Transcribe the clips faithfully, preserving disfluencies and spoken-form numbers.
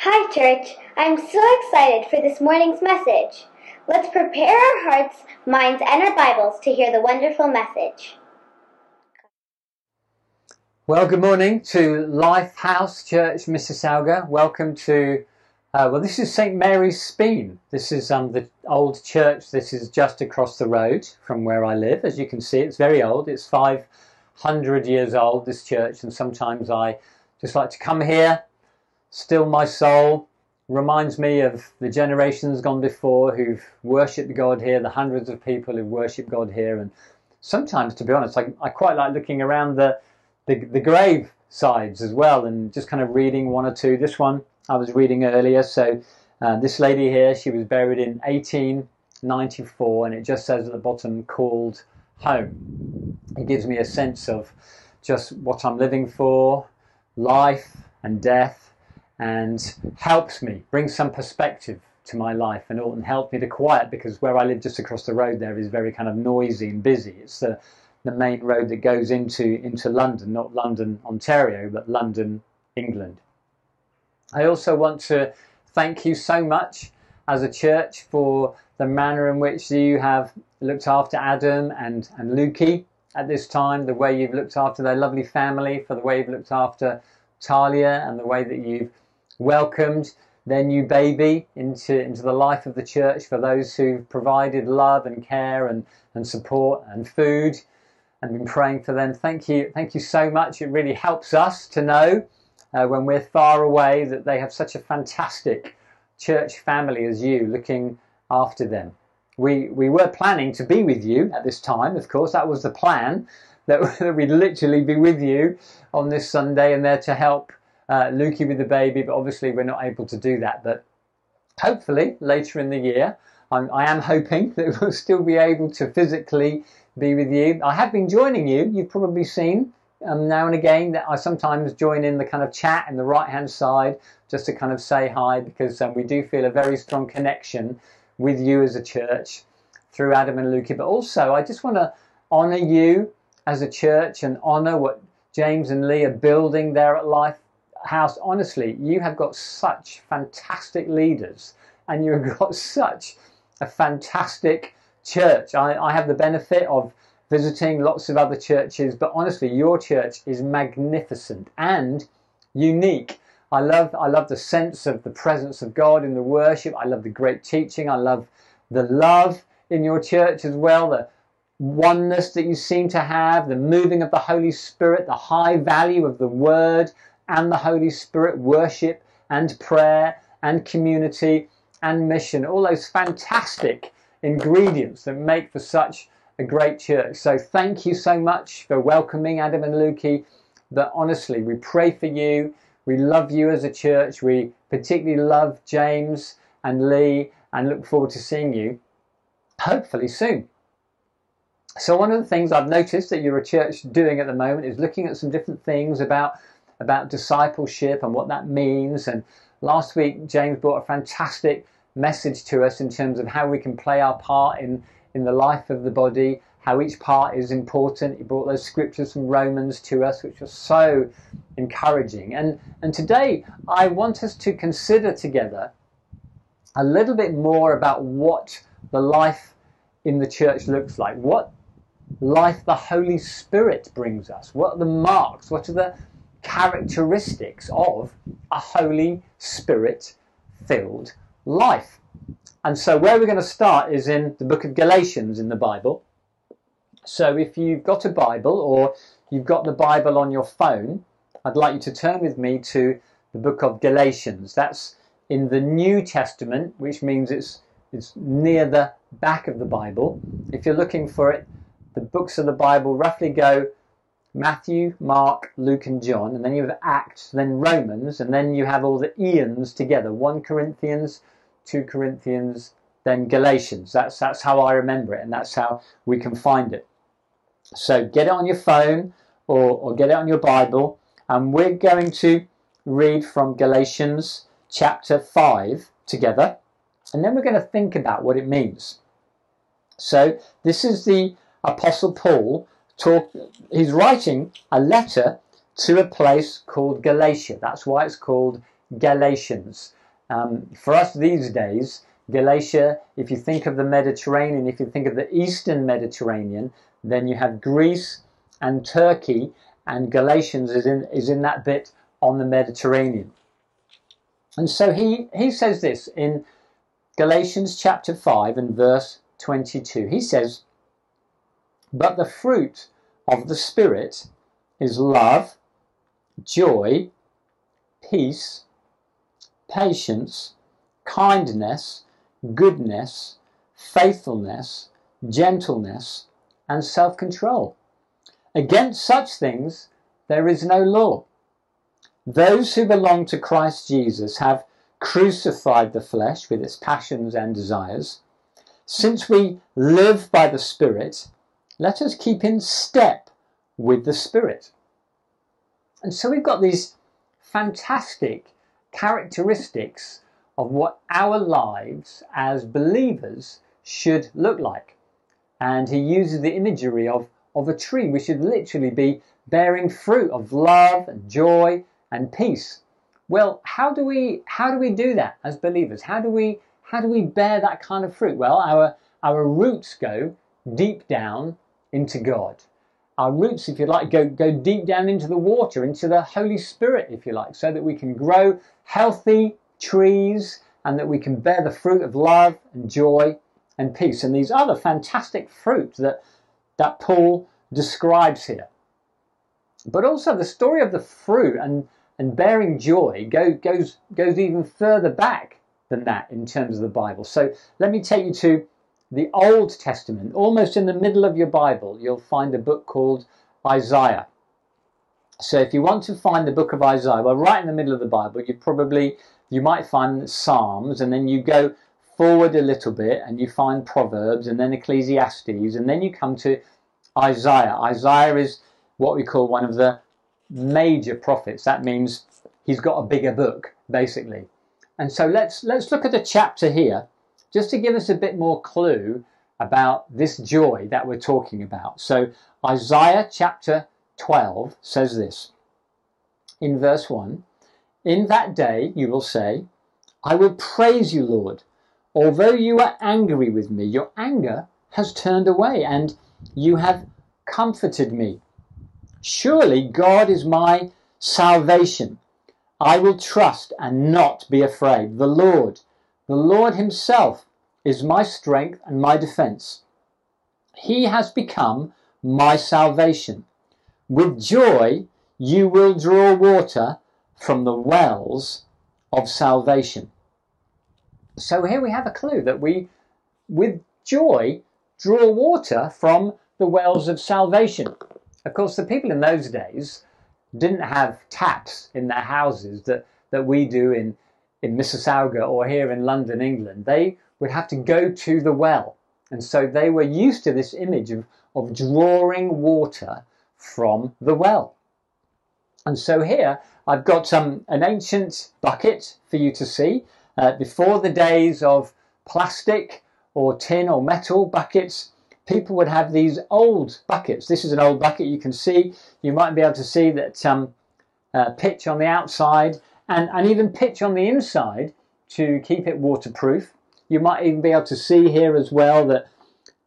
Hi, church. I'm so excited for this morning's message. Let's prepare our hearts, minds, and our Bibles to hear the wonderful message. Well, good morning to Life House Church Mississauga. Welcome to, uh, well, this is St Mary's Speen. This is um, the old church. This is just across the road from where I live. As you can see, it's very old. It's five hundred years old, this church, and sometimes I just like to come here, still my soul. Reminds me of the generations gone before who've worshipped God here, the hundreds of people who worship God here. And sometimes, to be honest, I, I quite like looking around the The, the grave sides as well, and just kind of reading one or two. This one I was reading earlier, so uh, this lady here, she was buried in eighteen ninety-four, and it just says at the bottom, called home. It gives me a sense of just what I'm living for, life and death, and helps me, brings some perspective to my life, and it helped me to quiet, because where I live just across the road there is very kind of noisy and busy. It's the the main road that goes into into London, not London, Ontario, but London, England. I also want to thank you so much as a church for the manner in which you have looked after Adam and, and Lukey at this time, the way you've looked after their lovely family, for the way you've looked after Talia, and the way that you've welcomed their new baby into, into the life of the church, for those who've provided love and care and, and support and food, and been praying for them. Thank you. Thank you so much. It really helps us to know uh, when we're far away that they have such a fantastic church family as you looking after them. We we were planning to be with you at this time, of course. That was the plan, that we'd literally be with you on this Sunday and there to help uh, Lukey with the baby, but obviously we're not able to do that. But hopefully later in the year, I'm, I am hoping that we'll still be able to physically be with you. I have been joining you. You've probably seen um, now and again that I sometimes join in the kind of chat in the right hand side just to kind of say hi, because um, we do feel a very strong connection with you as a church through Adam and Lukey. But also I just want to honour you as a church and honour what James and Lee are building there at Life House. Honestly, you have got such fantastic leaders and you've got such a fantastic church. I, I have the benefit of visiting lots of other churches, but honestly your church is magnificent and unique. I love I love the sense of the presence of God in the worship. I love the great teaching. I love the love in your church as well, the oneness that you seem to have, the moving of the Holy Spirit, the high value of the Word and the Holy Spirit, worship and prayer and community and mission, all those fantastic ingredients that make for such a great church. So thank you so much for welcoming Adam and Lukey. But honestly, we pray for you. We love you as a church. We particularly love James and Lee and look forward to seeing you hopefully soon. So one of the things I've noticed that you're a church doing at the moment is looking at some different things about about discipleship and what that means. And last week James brought a fantastic message to us in terms of how we can play our part in in the life of the body, how each part is important. He brought those scriptures from Romans to us, which was so encouraging. And and today I want us to consider together a little bit more about what the life in the church looks like, what life the Holy Spirit brings us, what are the marks, what are the characteristics of a Holy Spirit filled life. And so where we're going to start is in the book of Galatians in the Bible. So if you've got a Bible or you've got the Bible on your phone, I'd like you to turn with me to the book of Galatians. That's in the New Testament, which means it's it's near the back of the Bible. If you're looking for it, the books of the Bible roughly go Matthew, Mark, Luke and John, and then you have Acts, then Romans, and then you have all the eons together, First Corinthians, Second Corinthians, then Galatians. That's that's how I remember it, and that's how we can find it. So get it on your phone or, or get it on your Bible, and we're going to read from Galatians chapter five together, and then we're going to think about what it means. So this is the Apostle Paul. Talk, he's writing a letter to a place called Galatia. That's why it's called Galatians. Um, for us these days, Galatia, if you think of the Mediterranean, if you think of the Eastern Mediterranean, then you have Greece and Turkey, and Galatians is in, is in that bit on the Mediterranean. And so he, he says this in Galatians chapter five and verse twenty-two. He says, "But the fruit of the Spirit is love, joy, peace, patience, kindness, goodness, faithfulness, gentleness, and self-control. Against such things there is no law. Those who belong to Christ Jesus have crucified the flesh with its passions and desires. Since we live by the Spirit, let us keep in step with the Spirit." And so we've got these fantastic characteristics of what our lives as believers should look like. And he uses the imagery of, of a tree. We should literally be bearing fruit of love and joy and peace. Well, how do we how do we do that as believers? How do we how do we bear that kind of fruit? Well, our our roots go deep down into God. Our roots, if you like, go go deep down into the water, into the Holy Spirit, if you like, so that we can grow healthy trees and that we can bear the fruit of love and joy and peace and these other fantastic fruit that that Paul describes here. But also the story of the fruit and And bearing joy go, goes, goes even further back than that in terms of the Bible. So let me take you to the Old Testament. Almost in the middle of your Bible, you'll find a book called Isaiah. So if you want to find the book of Isaiah, well, right in the middle of the Bible, you probably, you might find Psalms, and then you go forward a little bit and you find Proverbs, and then Ecclesiastes, and then you come to Isaiah. Isaiah is what we call one of the major prophets. That means he's got a bigger book, basically. And so let's let's look at a chapter here just to give us a bit more clue about this joy that we're talking about. So Isaiah chapter twelve says this in verse one, "In that day you will say, I will praise you, Lord. Although you are angry with me, your anger has turned away, and you have comforted me. Surely God is my salvation. I will trust and not be afraid. The Lord, the Lord himself is my strength and my defense. He has become my salvation. With joy you will draw water from the wells of salvation." So here we have a clue that we, with joy, draw water from the wells of salvation. Of course, the people in those days didn't have taps in their houses that, that we do in, in Mississauga or here in London, England. They would have to go to the well. And so they were used to this image of, of drawing water from the well. And so here I've got um, an ancient bucket for you to see. Uh, before the days of plastic or tin or metal buckets, people would have these old buckets. This is an old bucket. You can see, you might be able to see that um, uh, pitch on the outside and, and even pitch on the inside to keep it waterproof. You might even be able to see here as well that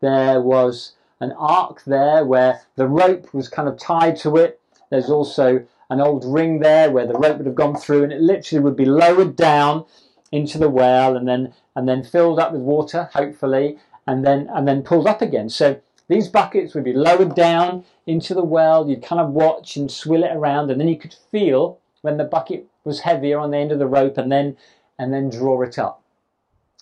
there was an arc there where the rope was kind of tied to it. There's also an old ring there where the rope would have gone through, and it literally would be lowered down into the well and then and then filled up with water, hopefully, and then and then pulled up again. So these buckets would be lowered down into the well. You'd kind of watch and swivel it around, and then you could feel when the bucket was heavier on the end of the rope, and then and then draw it up.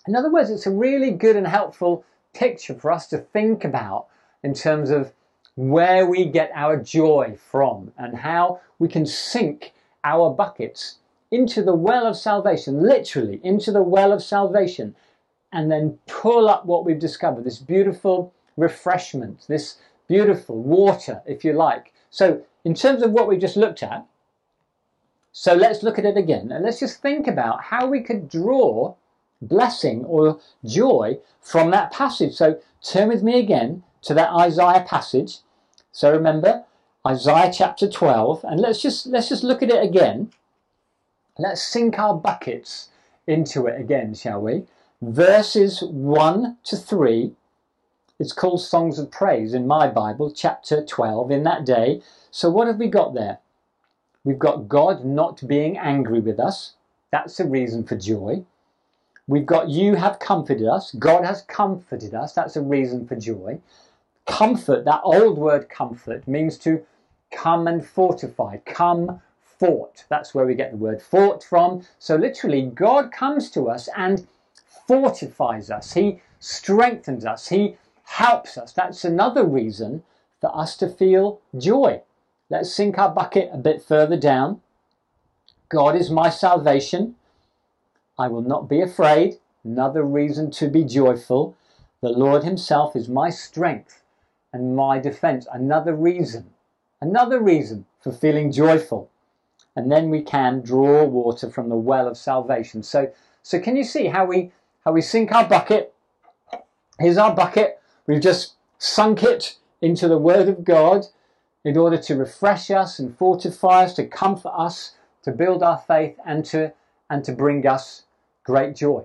In other words, it's a really good and helpful picture for us to think about in terms of where we get our joy from and how we can sink our buckets into the well of salvation, literally into the well of salvation, and then pull up what we've discovered, this beautiful refreshment, this beautiful water, if you like. So in terms of what we just looked at, so let's look at it again, and let's just think about how we could draw blessing or joy from that passage. So turn with me again to that Isaiah passage. So remember, Isaiah chapter twelve, and let's just let's just look at it again. Let's sink our buckets into it again, shall we? Verses one to three. It's called Songs of Praise in my Bible, chapter twelve, in that day. So what have we got there? We've got God not being angry with us. That's a reason for joy. We've got you have comforted us. God has comforted us. That's a reason for joy. Comfort, that old word comfort, means to come and fortify. Come fort. That's where we get the word fort from. So literally, God comes to us and fortifies us. He strengthens us. He helps us. That's another reason for us to feel joy. Let's sink our bucket a bit further down. God is my salvation. I will not be afraid. Another reason to be joyful. The Lord himself is my strength and my defense. Another reason. Another reason for feeling joyful. And then we can draw water from the well of salvation. So, so can you see how we, how we sink our bucket? Here's our bucket. We've just sunk it into the Word of God in order to refresh us and fortify us, to comfort us, to build our faith, and to, and to bring us great joy.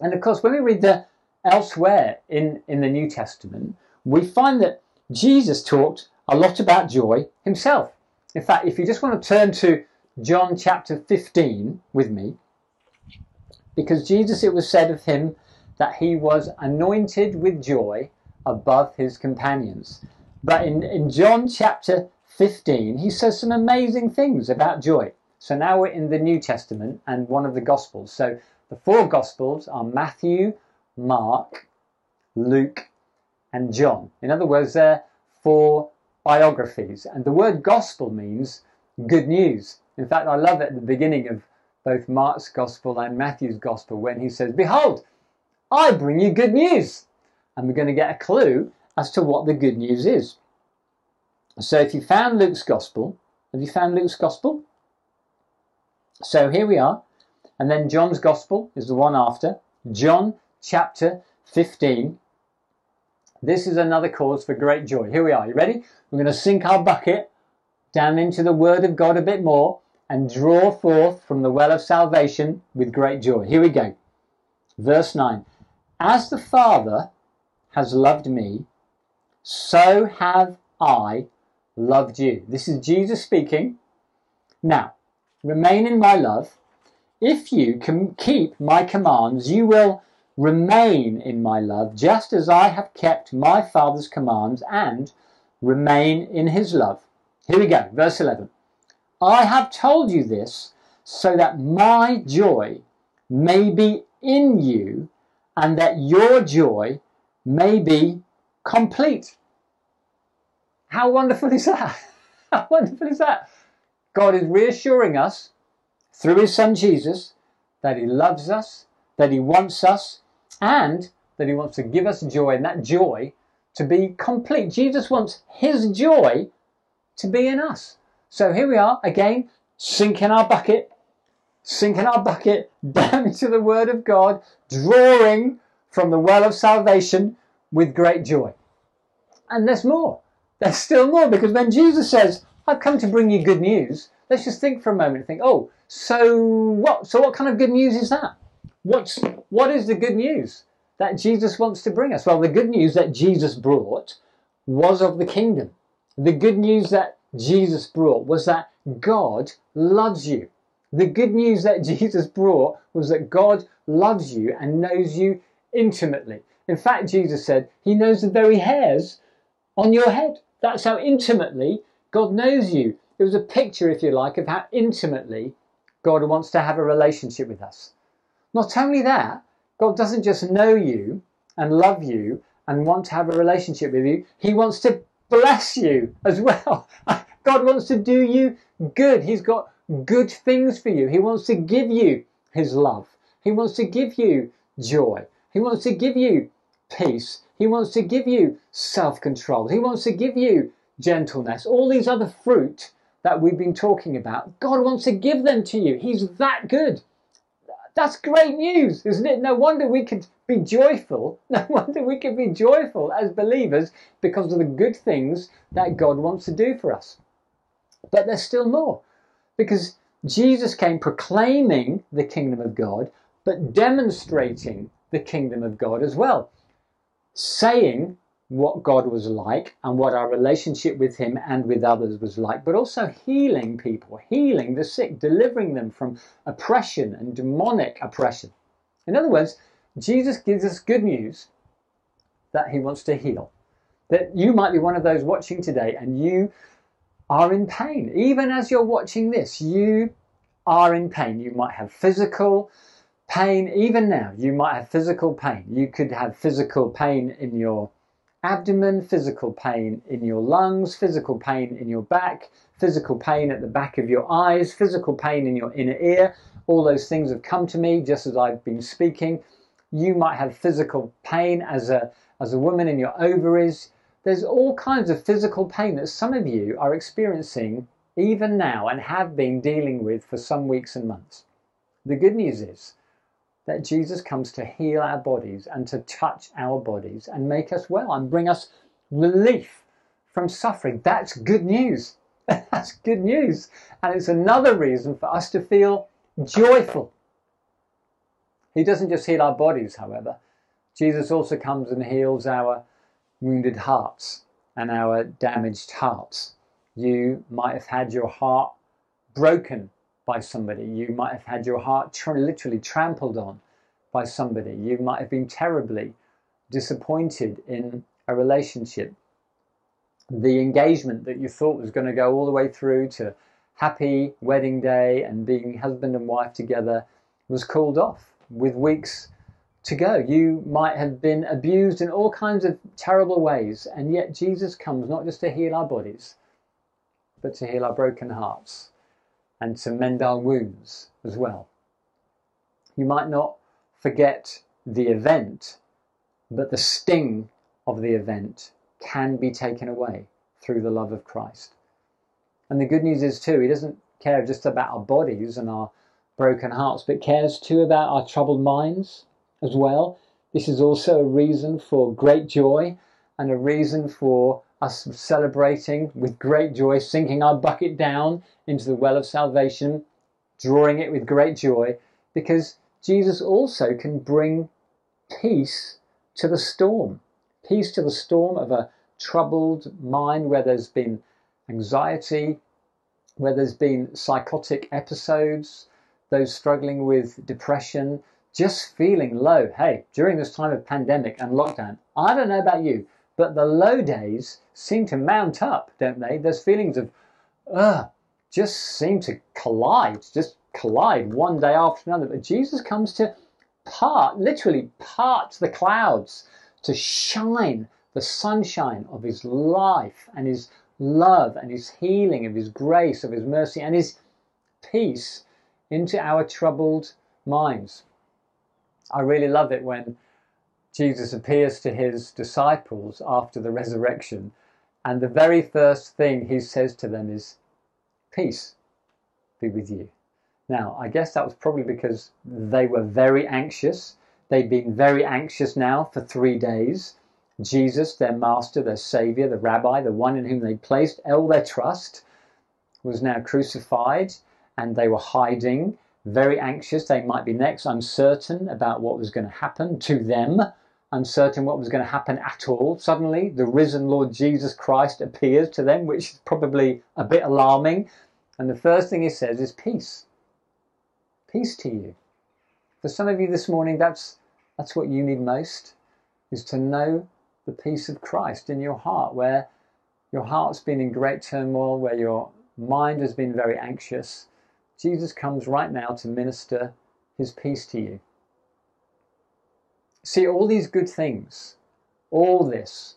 And of course, when we read the elsewhere in, in the New Testament, we find that Jesus talked a lot about joy himself. In fact, if you just want to turn to John chapter fifteen with me, because Jesus, it was said of him, that he was anointed with joy above his companions. But in, in John chapter fifteen, he says some amazing things about joy. So now we're in the New Testament and one of the Gospels. So the four Gospels are Matthew, Mark, Luke, and John. In other words, they're four biographies. And the word gospel means good news. In fact, I love it at the beginning of both Mark's Gospel and Matthew's Gospel when he says, "Behold, I bring you good news." And we're going to get a clue as to what the good news is. So if you found Luke's Gospel, have you found Luke's Gospel? So here we are. And then John's Gospel is the one after. John chapter fifteen. This is another cause for great joy. Here we are. You ready? We're going to sink our bucket down into the Word of God a bit more and draw forth from the well of salvation with great joy. Here we go. Verse nine. As the Father has loved me, so have I loved you. This is Jesus speaking. Now, remain in my love. If you can keep my commands, you will remain in my love, just as I have kept my Father's commands and remain in his love. Here we go, verse eleven. I have told you this so that my joy may be in you and that your joy may be complete. How wonderful is that? How wonderful is that? God is reassuring us through his Son Jesus that he loves us, that he wants us, and that he wants to give us joy, and that joy to be complete. Jesus wants his joy to be in us. So here we are again, sinking our bucket, sinking our bucket down into the Word of God, drawing from the well of salvation with great joy. And there's more. There's still more, because when Jesus says, I've come to bring you good news, let's just think for a moment and think, oh, so what? So what kind of good news is that? What's, what is the good news that Jesus wants to bring us? Well, the good news that Jesus brought was of the kingdom. The good news that Jesus brought was that God loves you. The good news that Jesus brought was that God loves you and knows you intimately. In fact, Jesus said he knows the very hairs on your head. That's how intimately God knows you. It was a picture, if you like, of how intimately God wants to have a relationship with us. Not only that, God doesn't just know you and love you and want to have a relationship with you. He wants to bless you as well. God wants to do you good. He's got good things for you. He wants to give you his love. He wants to give you joy. He wants to give you peace. He wants to give you self-control. He wants to give you gentleness. All these other fruit that we've been talking about, God wants to give them to you. He's that good. That's great news, isn't it? No wonder we could be joyful. No wonder we could be joyful as believers because of the good things that God wants to do for us. But there's still more, because Jesus came proclaiming the kingdom of God, but demonstrating the kingdom of God as well, saying what God was like and what our relationship with him and with others was like, but also healing people, healing the sick, delivering them from oppression and demonic oppression. In other words, Jesus gives us good news that he wants to heal. That you might be one of those watching today and you are in pain. Even as you're watching this, you are in pain. You might have physical pain. Even now, you might have physical pain. You could have physical pain in your abdomen, physical pain in your lungs, physical pain in your back, physical pain at the back of your eyes, physical pain in your inner ear. All those things have come to me just as I've been speaking. You might have physical pain as a as a woman in your ovaries. There's all kinds of physical pain that some of you are experiencing even now and have been dealing with for some weeks and months. The good news is that Jesus comes to heal our bodies and to touch our bodies and make us well and bring us relief from suffering. That's good news. That's good news. And it's another reason for us to feel joyful. He doesn't just heal our bodies, however. Jesus also comes and heals our wounded hearts and our damaged hearts. You might have had your heart broken by somebody. You might have had your heart tra- literally trampled on by somebody. You might have been terribly disappointed in a relationship. The engagement that you thought was going to go all the way through to happy wedding day and being husband and wife together was called off with weeks to go. You might have been abused in all kinds of terrible ways, and yet Jesus comes not just to heal our bodies, but to heal our broken hearts and to mend our wounds as well. You might not forget the event, but the sting of the event can be taken away through the love of Christ. And the good news is too, he doesn't care just about our bodies and our broken hearts, but cares too about our troubled minds as well. This is also a reason for great joy and a reason for us celebrating with great joy, sinking our bucket down into the well of salvation, drawing it with great joy, because Jesus also can bring peace to the storm, peace to the storm of a troubled mind where there's been anxiety, where there's been psychotic episodes, those struggling with depression, just feeling low. Hey, during this time of pandemic and lockdown, I don't know about you, but the low days seem to mount up, don't they? Those feelings of, ugh, just seem to collide, just collide one day after another. But Jesus comes to part, literally part the clouds, to shine the sunshine of his life and his love and his healing, of his grace, of his mercy and his peace into our troubled minds. I really love it when Jesus appears to his disciples after the resurrection, and the very first thing he says to them is, "Peace be with you." Now, I guess that was probably because they were very anxious. They'd been very anxious now for three days. Jesus, their master, their saviour, the rabbi, the one in whom they placed all their trust, was now crucified, and they were hiding. Very anxious, they might be next, uncertain about what was going to happen to them, uncertain what was going to happen at all. Suddenly, the risen Lord Jesus Christ appears to them, which is probably a bit alarming. And the first thing he says is, peace. Peace to you. For some of you this morning, that's that's what you need most, is to know the peace of Christ in your heart, where your heart's been in great turmoil, where your mind has been very anxious. Jesus comes right now to minister his peace to you. See, all these good things, all this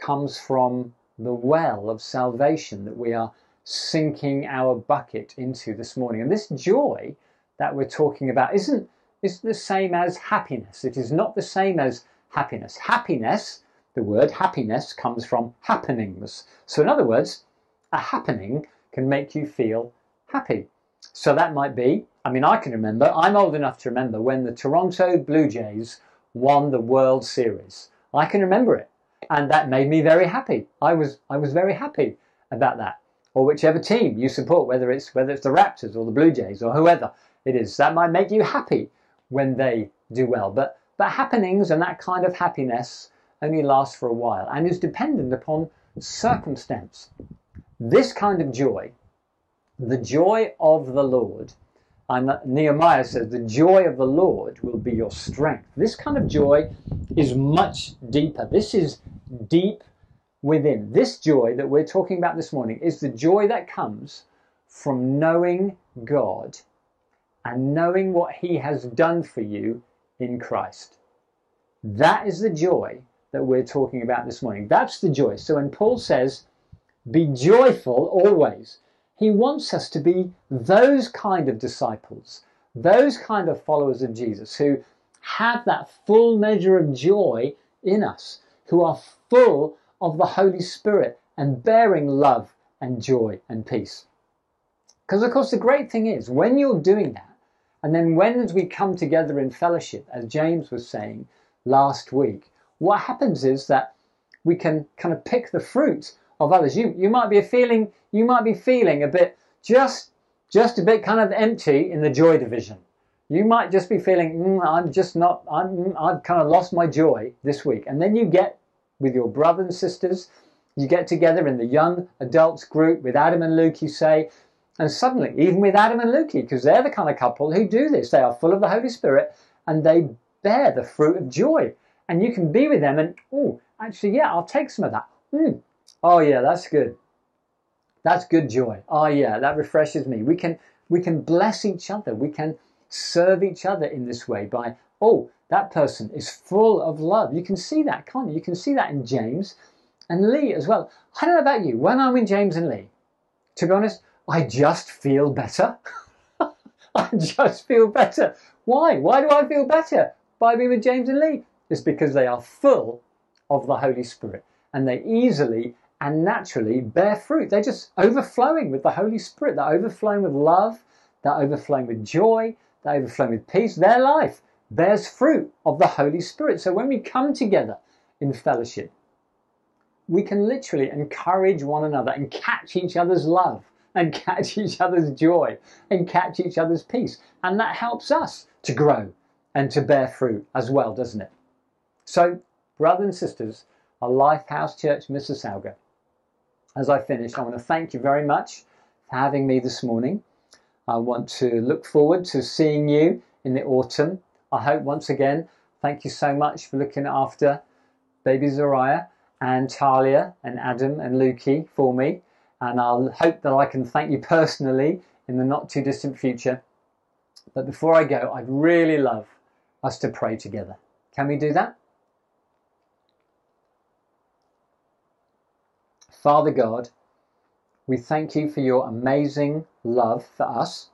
comes from the well of salvation that we are sinking our bucket into this morning. And this joy that we're talking about isn't, isn't the same as happiness. It is not the same as happiness. Happiness, the word happiness, comes from happenings. So in other words, a happening can make you feel happy. So that might be, I mean, I can remember, I'm old enough to remember when the Toronto Blue Jays won the World Series. I can remember it. And that made me very happy. I was I was very happy about that. or whichever team you support, whether it's whether it's the Raptors or the Blue Jays or whoever it is. That might make you happy when they do well. But, but happenings and that kind of happiness only lasts for a while and is dependent upon circumstance. This kind of joy, the joy of the Lord, and Nehemiah says, the joy of the Lord will be your strength. This kind of joy is much deeper. This is deep within. This joy that we're talking about this morning is the joy that comes from knowing God and knowing what He has done for you in Christ. That is the joy that we're talking about this morning. That's the joy. So when Paul says, be joyful always, he wants us to be those kind of disciples, those kind of followers of Jesus who have that full measure of joy in us, who are full of the Holy Spirit and bearing love and joy and peace. Because, of course, the great thing is when you're doing that, and then when as we come together in fellowship, as James was saying last week, what happens is that we can kind of pick the fruit of others. You you might be feeling you might be feeling a bit just just a bit kind of empty in the joy division. You might just be feeling mm, I'm just not I'm I've kind of lost my joy this week. And then you get with your brothers and sisters, you get together in the young adults group with Adam and Luke, you say, and suddenly even with Adam and Lukey, because they're the kind of couple who do this. They are full of the Holy Spirit and they bear the fruit of joy. And you can be with them and oh, actually yeah, I'll take some of that. Mm. Oh yeah, that's good. That's good joy. Oh yeah, that refreshes me. We can we can bless each other. We can serve each other in this way by, oh, that person is full of love. You can see that, can't you? You can see that in James and Lee as well. I don't know about you. When I'm in James and Lee, to be honest, I just feel better. I just feel better. Why? Why do I feel better by being with James and Lee? It's because they are full of the Holy Spirit and they easily and naturally bear fruit. They're just overflowing with the Holy Spirit. They're overflowing with love. They're overflowing with joy. They're overflowing with peace. Their life bears fruit of the Holy Spirit. So when we come together in fellowship, we can literally encourage one another and catch each other's love and catch each other's joy and catch each other's peace. And that helps us to grow and to bear fruit as well, doesn't it? So, brothers and sisters, a Life House Church Mississauga, as I finish, I want to thank you very much for having me this morning. I want to look forward to seeing you in the autumn. I hope once again, thank you so much for looking after baby Zariah and Talia and Adam and Lukey for me. And I'll hope that I can thank you personally in the not too distant future. But before I go, I'd really love us to pray together. Can we do that? Father God, we thank you for your amazing love for us.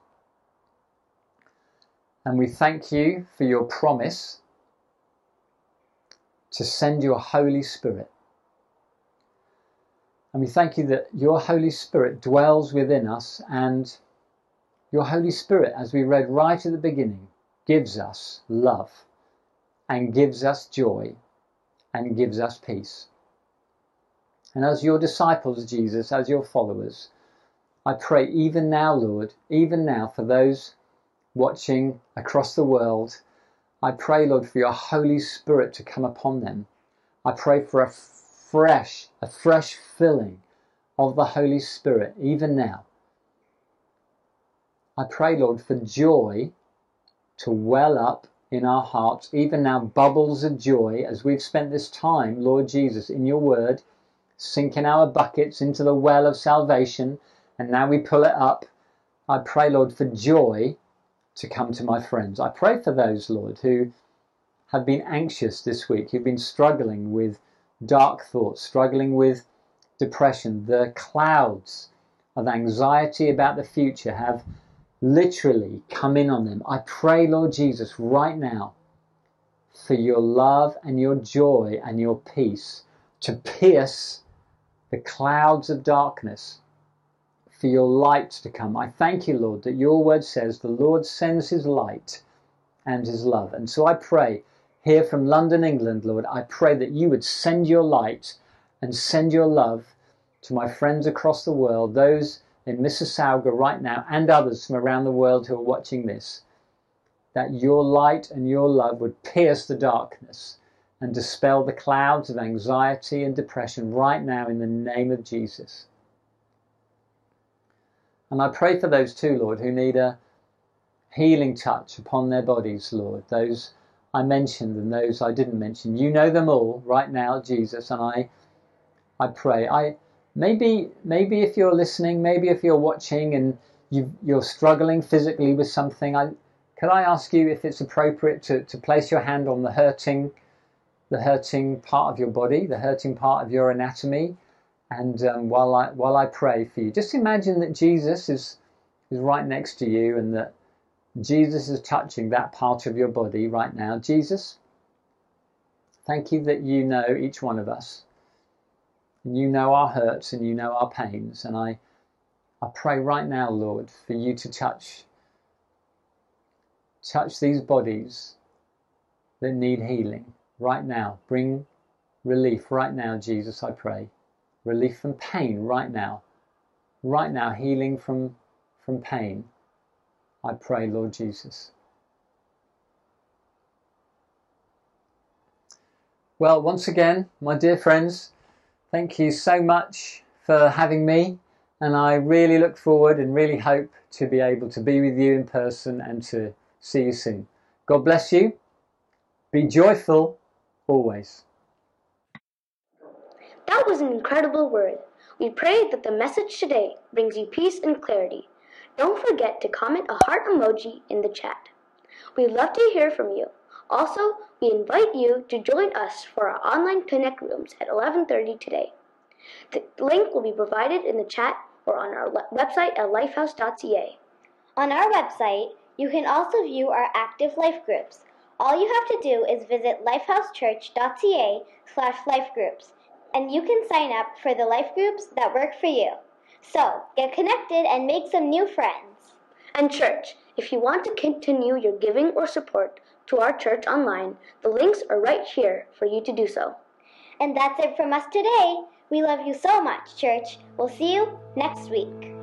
And we thank you for your promise to send your Holy Spirit. And we thank you that your Holy Spirit dwells within us, and your Holy Spirit, as we read right at the beginning, gives us love and gives us joy and gives us peace. And as your disciples, Jesus, as your followers, I pray even now, Lord, even now for those watching across the world, I pray, Lord, for your Holy Spirit to come upon them. I pray for a fresh, a fresh filling of the Holy Spirit, even now. I pray, Lord, for joy to well up in our hearts, even now, bubbles of joy, as we've spent this time, Lord Jesus, in your word, sink in our buckets into the well of salvation, and now we pull it up. I pray, Lord, for joy to come to my friends. I pray for those, Lord, who have been anxious this week, who've been struggling with dark thoughts, struggling with depression. The clouds of anxiety about the future have literally come in on them. I pray, Lord Jesus, right now for your love and your joy and your peace to pierce the clouds of darkness, for your light to come. I thank you, Lord, that your word says the Lord sends his light and his love. And so I pray here from London, England, Lord, I pray that you would send your light and send your love to my friends across the world, those in Mississauga right now and others from around the world who are watching this, that your light and your love would pierce the darkness and dispel the clouds of anxiety and depression right now in the name of Jesus. And I pray for those too, Lord, who need a healing touch upon their bodies, Lord. Those I mentioned and those I didn't mention. You know them all right now, Jesus, and I I pray. I maybe maybe if you're listening, maybe if you're watching and you, you're struggling physically with something, I could I ask you if it's appropriate to, to place your hand on the hurting, the hurting part of your body, the hurting part of your anatomy, and um, while I while I pray for you, just imagine that Jesus is is right next to you and that Jesus is touching that part of your body right now. Jesus, thank you that you know each one of us. And you know our hurts and you know our pains. And I, I pray right now, Lord, for you to touch, touch these bodies that need healing right now. Bring relief right now, Jesus, I pray. Relief from pain right now. Right now, healing from, from pain. I pray, Lord Jesus. Well, once again, my dear friends, thank you so much for having me, and I really look forward and really hope to be able to be with you in person and to see you soon. God bless you. Be joyful always. That was an incredible word. We pray that the message today brings you peace and clarity. Don't forget to comment a heart emoji in the chat. We'd love to hear from you. Also, we invite you to join us for our online Connect Rooms at eleven thirty today. The link will be provided in the chat or on our website at lifehouse dot c a. On our website, you can also view our active life groups. All you have to do is visit lifehousechurch dot c a slash life groups, and you can sign up for the life groups that work for you. So, get connected and make some new friends. And church, if you want to continue your giving or support to our church online, the links are right here for you to do so. And that's it from us today. We love you so much, church. We'll see you next week.